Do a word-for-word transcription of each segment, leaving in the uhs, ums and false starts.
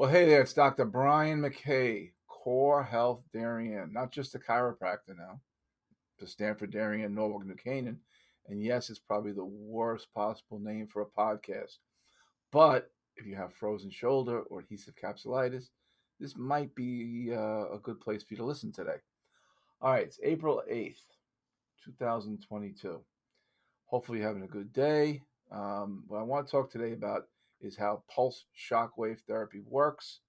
Well, hey there, it's Doctor Brian McKay, Core Health Darien, not just a chiropractor now, to Stanford Darien, Norwalk, New Canaan. And yes, it's probably the worst possible name for a podcast. But if you have frozen shoulder or adhesive capsulitis, this might be uh, a good place for you to listen today. All right, it's April eighth, twenty twenty-two. Hopefully you're having a good day. Um, what I want to talk today about is how pulse shockwave therapy works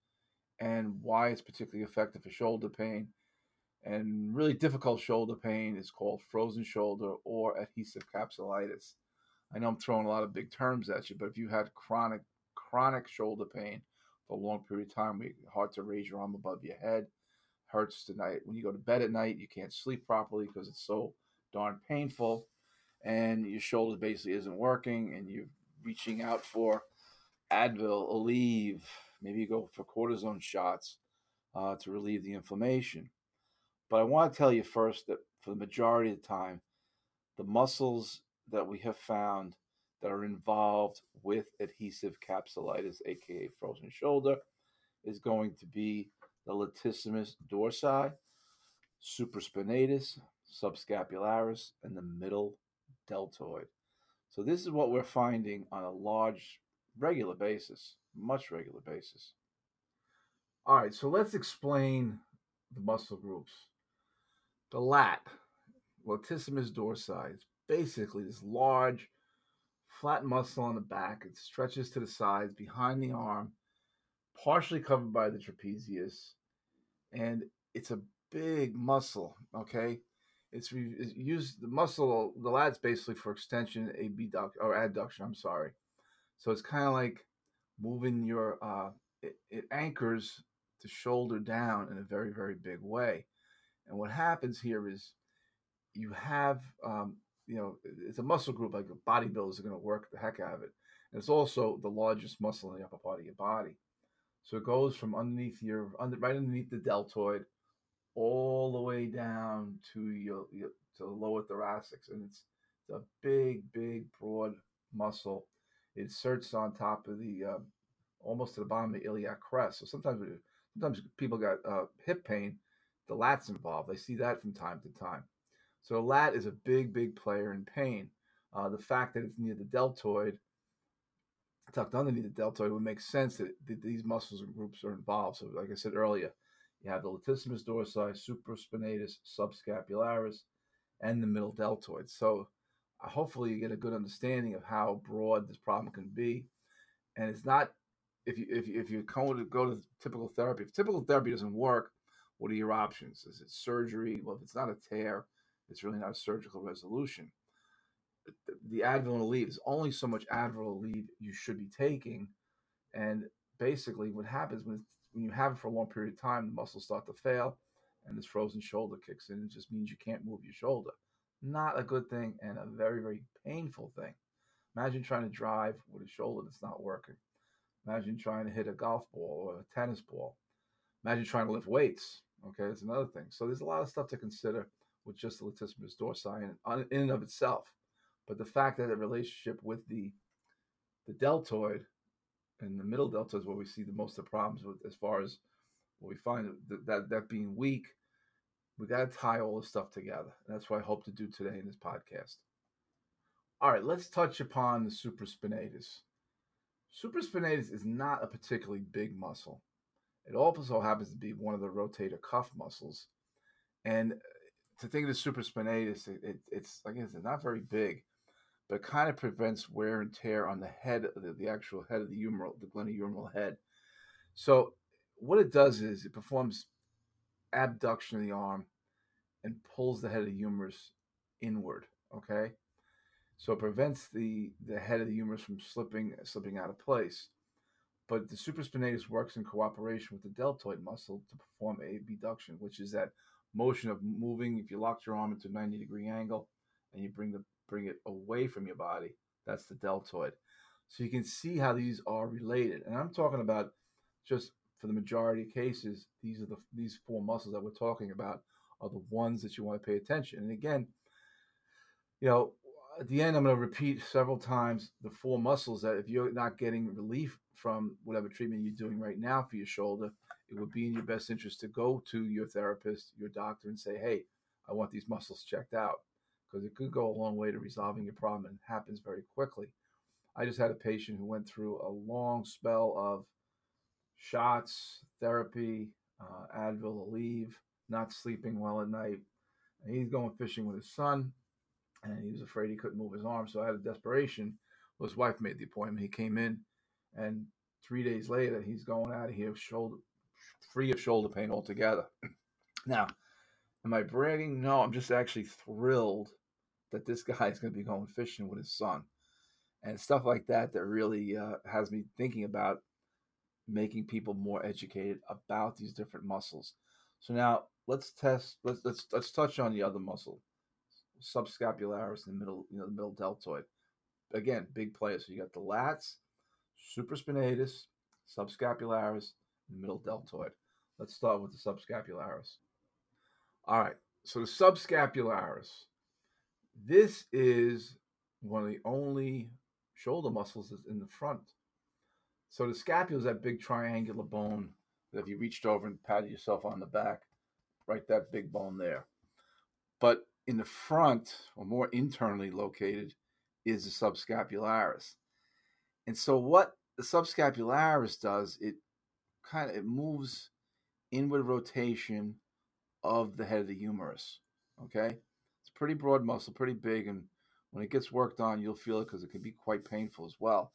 and why it's particularly effective for shoulder pain. And really difficult shoulder pain is called frozen shoulder or adhesive capsulitis. I know I'm throwing a lot of big terms at you, but if you had chronic chronic shoulder pain for a long period of time, it's hard to raise your arm above your head, hurts tonight. When you go to bed at night, you can't sleep properly because it's so darn painful, and your shoulder basically isn't working, and you're reaching out for Advil, Aleve, maybe you go for cortisone shots uh, to relieve the inflammation. But I want to tell you first that for the majority of the time, the muscles that we have found that are involved with adhesive capsulitis, aka frozen shoulder, is going to be the latissimus dorsi, supraspinatus, subscapularis, and the middle deltoid. So this is what we're finding on a large regular basis, much regular basis. All right, so let's explain the muscle groups. The lat, latissimus dorsi, is basically this large, flat muscle on the back. It stretches to the sides behind the arm, partially covered by the trapezius, and it's a big muscle, okay? It's, it's used, the muscle, the lat's basically for extension, abduction, or adduction, I'm sorry. So it's kind of like moving your, uh, it, it anchors the shoulder down in a very, very big way. And what happens here is you have, um, you know, it's a muscle group, like bodybuilders are going to work the heck out of it. And it's also the largest muscle in the upper part of your body. So it goes from underneath your, under, right underneath the deltoid, all the way down to your, your to the lower thoracics. And it's, it's a big, big, broad muscle. It inserts on top of the, uh, almost to the bottom of the iliac crest. So sometimes, we, sometimes people got uh, hip pain, the lat's involved. I see that from time to time. So the lat is a big, big player in pain. Uh, the fact that it's near the deltoid, tucked underneath the deltoid, would make sense that, that these muscles and groups are involved. So like I said earlier, you have the latissimus dorsi, supraspinatus, subscapularis, and the middle deltoid. So hopefully you get a good understanding of how broad this problem can be. And it's not, if you if you, if you go to go to typical therapy, if typical therapy doesn't work, what are your options? Is it surgery? Well, if it's not a tear, it's really not a surgical resolution. The, the Advil and Aleve, there's only so much Advil and Aleve you should be taking. And basically what happens when, when you have it for a long period of time, the muscles start to fail and this frozen shoulder kicks in. It just means you can't move your shoulder. Not a good thing, and a very, very painful thing. Imagine trying to drive with a shoulder that's not working. Imagine trying to hit a golf ball or a tennis ball. Imagine trying to lift weights. Okay, that's another thing. So there's a lot of stuff to consider with just the latissimus dorsi in, in and of itself. But the fact that the relationship with the the deltoid and the middle deltoid is where we see the most of the problems with, as far as what we find that that, that being weak. We got to tie all this stuff together. And that's what I hope to do today in this podcast. All right, let's touch upon the supraspinatus. Supraspinatus is not a particularly big muscle. It also happens to be one of the rotator cuff muscles. And to think of the supraspinatus, it, it, it's, like I said, not very big, but it kind of prevents wear and tear on the head, the, the actual head of the humeral, the glenohumeral head. So what it does is it performs abduction of the arm and pulls the head of the humerus inward, okay? So it prevents the, the head of the humerus from slipping slipping out of place. But the supraspinatus works in cooperation with the deltoid muscle to perform abduction, which is that motion of moving. If you lock your arm into a ninety degree angle and you bring the bring it away from your body, that's the deltoid. So you can see how these are related. And I'm talking about just for the majority of cases, these are the these four muscles that we're talking about are the ones that you want to pay attention. And again, you know, at the end, I'm going to repeat several times the four muscles that if you're not getting relief from whatever treatment you're doing right now for your shoulder, it would be in your best interest to go to your therapist, your doctor, and say, hey, I want these muscles checked out, because it could go a long way to resolving your problem, and it happens very quickly. I just had a patient who went through a long spell of shots, therapy, uh, Advil, Aleve, not sleeping well at night. And he's going fishing with his son, and he was afraid he couldn't move his arm, so out of desperation, well, his wife made the appointment. He came in, and three days later, he's going out of here shoulder, free of shoulder pain altogether. Now, am I bragging? No, I'm just actually thrilled that this guy is going to be going fishing with his son. And stuff like that that really uh, has me thinking about making people more educated about these different muscles. So now let's test. Let's let's let's touch on the other muscle, subscapularis in the middle, you know, the middle deltoid. Again, big player. So you got the lats, supraspinatus, subscapularis, and the middle deltoid. Let's start with the subscapularis. All right. So the subscapularis. This is one of the only shoulder muscles is in the front. So the scapula is that big triangular bone that if you reached over and patted yourself on the back, right, that big bone there. But in the front, or more internally located, is the subscapularis. And so what the subscapularis does, it kind of it moves inward rotation of the head of the humerus. Okay, it's a pretty broad muscle, pretty big, and when it gets worked on, you'll feel it because it can be quite painful as well.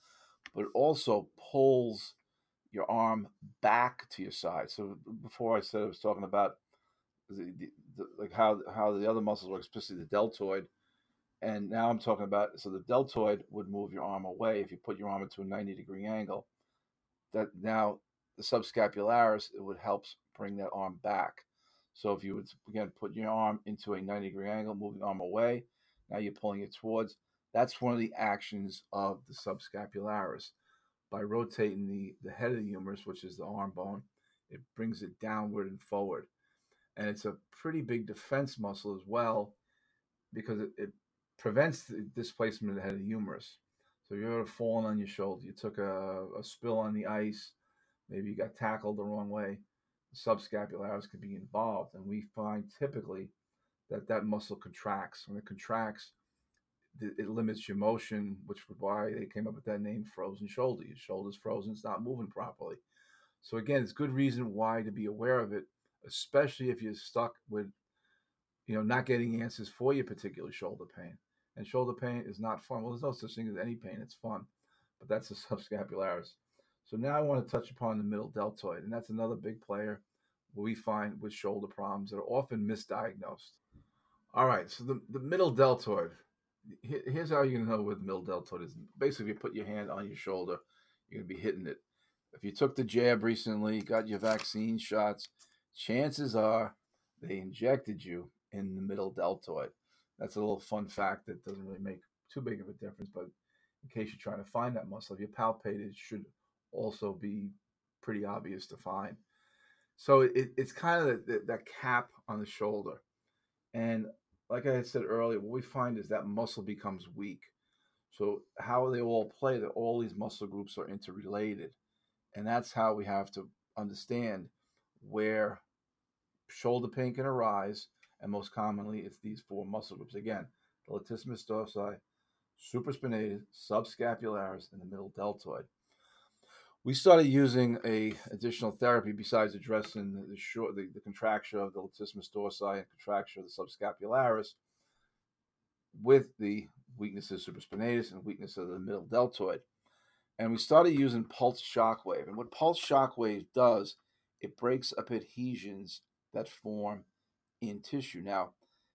But it also pulls your arm back to your side. So before I said I was talking about the, the, the, like how how the other muscles work, especially the deltoid. And now I'm talking about, so the deltoid would move your arm away if you put your arm into a ninety-degree angle. That now the subscapularis, it would help bring that arm back. So if you would, again, put your arm into a ninety-degree angle, move the arm away, now you're pulling it towards. That's one of the actions of the subscapularis. By rotating the, the head of the humerus, which is the arm bone, it brings it downward and forward. And it's a pretty big defense muscle as well, because it, it prevents the displacement of the head of the humerus. So if you've ever fallen on your shoulder, you took a, a spill on the ice, maybe you got tackled the wrong way, the subscapularis could be involved. And we find typically that that muscle contracts. When it contracts, it limits your motion, which was why they came up with that name, frozen shoulder. Your shoulder's frozen, it's not moving properly. So again, it's good reason why to be aware of it, especially if you're stuck with, you know, not getting answers for your particular shoulder pain. And shoulder pain is not fun. Well, there's no such thing as any pain, it's fun. But that's the subscapularis. So now I want to touch upon the middle deltoid, and that's another big player we find with shoulder problems that are often misdiagnosed. All right, so the, the middle deltoid. Here, here's how you're going to know where the middle deltoid is. Basically, if you put your hand on your shoulder, you're going to be hitting it. If you took the jab recently, got your vaccine shots, chances are they injected you in the middle deltoid. That's a little fun fact that doesn't really make too big of a difference, but in case you're trying to find that muscle, if you palpate it, it should also be pretty obvious to find. So it, it's kind of that cap on the shoulder. And like I had said earlier, what we find is that muscle becomes weak. So how they all play, that all these muscle groups are interrelated. And that's how we have to understand where shoulder pain can arise. And most commonly, it's these four muscle groups. Again, the latissimus dorsi, supraspinatus, subscapularis, and the middle deltoid. We started using a additional therapy besides addressing the, the, short, the, the contracture of the latissimus dorsi and contracture of the subscapularis with the weaknesses of supraspinatus and weakness of the middle deltoid. And we started using pulse shockwave. And what pulse shockwave does, it breaks up adhesions that form in tissue. Now,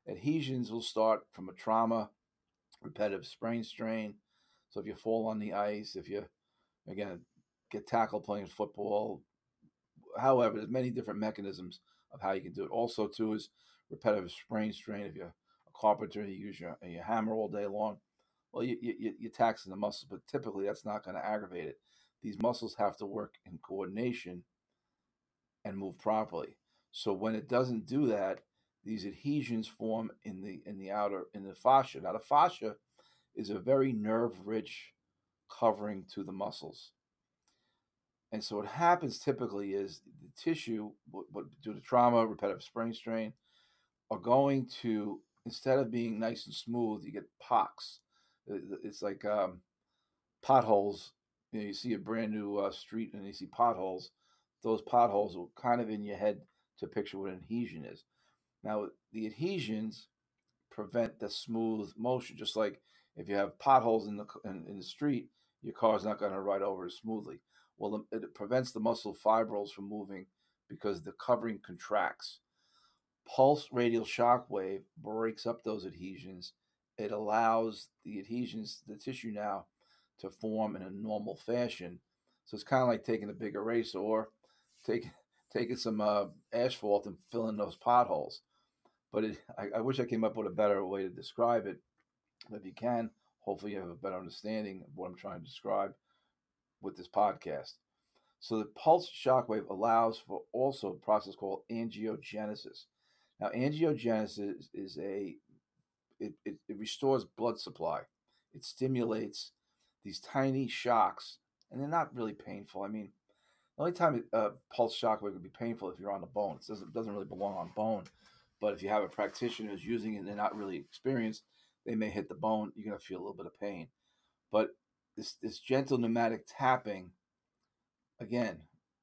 adhesions will start from a trauma, repetitive sprain strain. So if you fall on the ice, if you, again, get tackled playing football. However, there's many different mechanisms of how you can do it. Also, too, is repetitive sprain strain. If you're a carpenter, you use your, your hammer all day long. Well, you, you, you're taxing the muscles, but typically that's not going to aggravate it. These muscles have to work in coordination and move properly. So when it doesn't do that, these adhesions form in the in the outer in the fascia. Now, the fascia is a very nerve-rich covering to the muscles. And so what happens typically is the tissue, what, what, due to trauma, repetitive sprain strain, are going to, instead of being nice and smooth, you get pocks. It's like um, potholes. You know, you see a brand new uh, street and you see potholes. Those potholes are kind of in your head to picture what an adhesion is. Now, the adhesions prevent the smooth motion. Just like if you have potholes in the in, in the street, your car's not going to ride over it smoothly. Well, it prevents the muscle fibrils from moving because the covering contracts. Pulse radial shockwave breaks up those adhesions. It allows the adhesions, the tissue now, to form in a normal fashion. So it's kind of like taking a big eraser or take, taking some uh, asphalt and filling those potholes. But it, I, I wish I came up with a better way to describe it. If you can, hopefully you have a better understanding of what I'm trying to describe with this podcast. So the pulse shockwave allows for also a process called angiogenesis. Now, angiogenesis is a, it, it, it restores blood supply. It stimulates these tiny shocks, and they're not really painful. I mean, the only time a uh, pulse shockwave would be painful if you're on the bone. It doesn't, doesn't really belong on bone, but if you have a practitioner who's using it and they're not really experienced, they may hit the bone, you're going to feel a little bit of pain. But This, this gentle pneumatic tapping, again,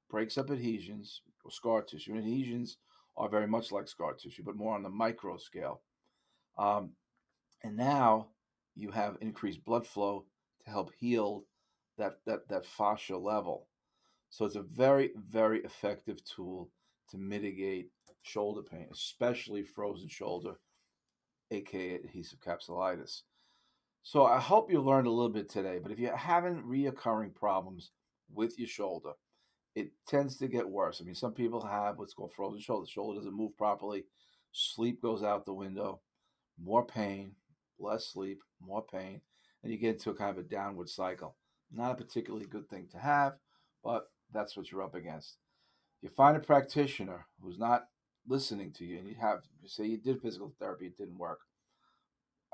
breaks up adhesions or scar tissue. And adhesions are very much like scar tissue, but more on the micro scale. Um, and now you have increased blood flow to help heal that, that, that fascia level. So it's a very, very effective tool to mitigate shoulder pain, especially frozen shoulder, aka adhesive capsulitis. So I hope you learned a little bit today, but if you're having reoccurring problems with your shoulder, it tends to get worse. I mean, some people have what's called frozen shoulder. The shoulder doesn't move properly. Sleep goes out the window. More pain, less sleep, more pain, and you get into a kind of a downward cycle. Not a particularly good thing to have, but that's what you're up against. You find a practitioner who's not listening to you, and you have, say you did physical therapy, it didn't work.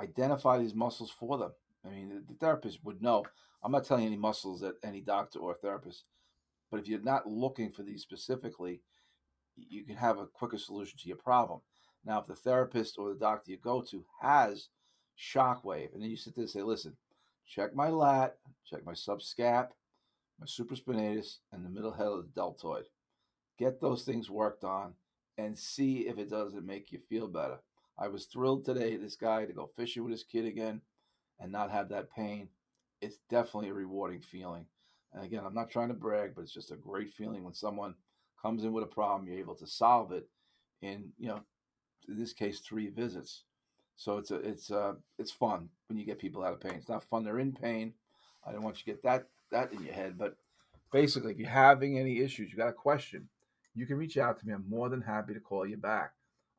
Identify these muscles for them. I mean, the therapist would know. I'm not telling any muscles that any doctor or therapist, but if you're not looking for these specifically, you can have a quicker solution to your problem. Now, if the therapist or the doctor you go to has shockwave, and then you sit there and say, listen, check my lat, check my subscap, my supraspinatus, and the middle head of the deltoid. Get those things worked on and see if it doesn't make you feel better. I was thrilled today, this guy, to go fishing with his kid again and not have that pain. It's definitely a rewarding feeling. And again, I'm not trying to brag, but it's just a great feeling when someone comes in with a problem, you're able to solve it in, you know, in this case, three visits. So it's a, it's a, it's fun when you get people out of pain. It's not fun they're in pain. I don't want you to get that, that in your head. But basically, if you're having any issues, you got a question, you can reach out to me. I'm more than happy to call you back.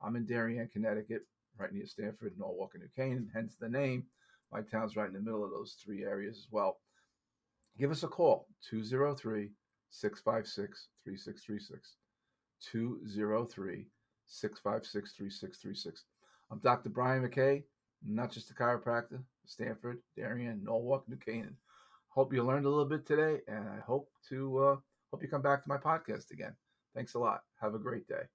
I'm in Darien, Connecticut, right near Stanford, Norwalk, and New Canaan, hence the name. My town's right in the middle of those three areas as well. Give us a call, two oh three, six five six, three six three six, two oh three, six five six, three six three six. I'm Doctor Brian McKay, not just a chiropractor, Stanford, Darien, Norwalk, New Canaan. Hope you learned a little bit today, and I hope to uh, hope you come back to my podcast again. Thanks a lot. Have a great day.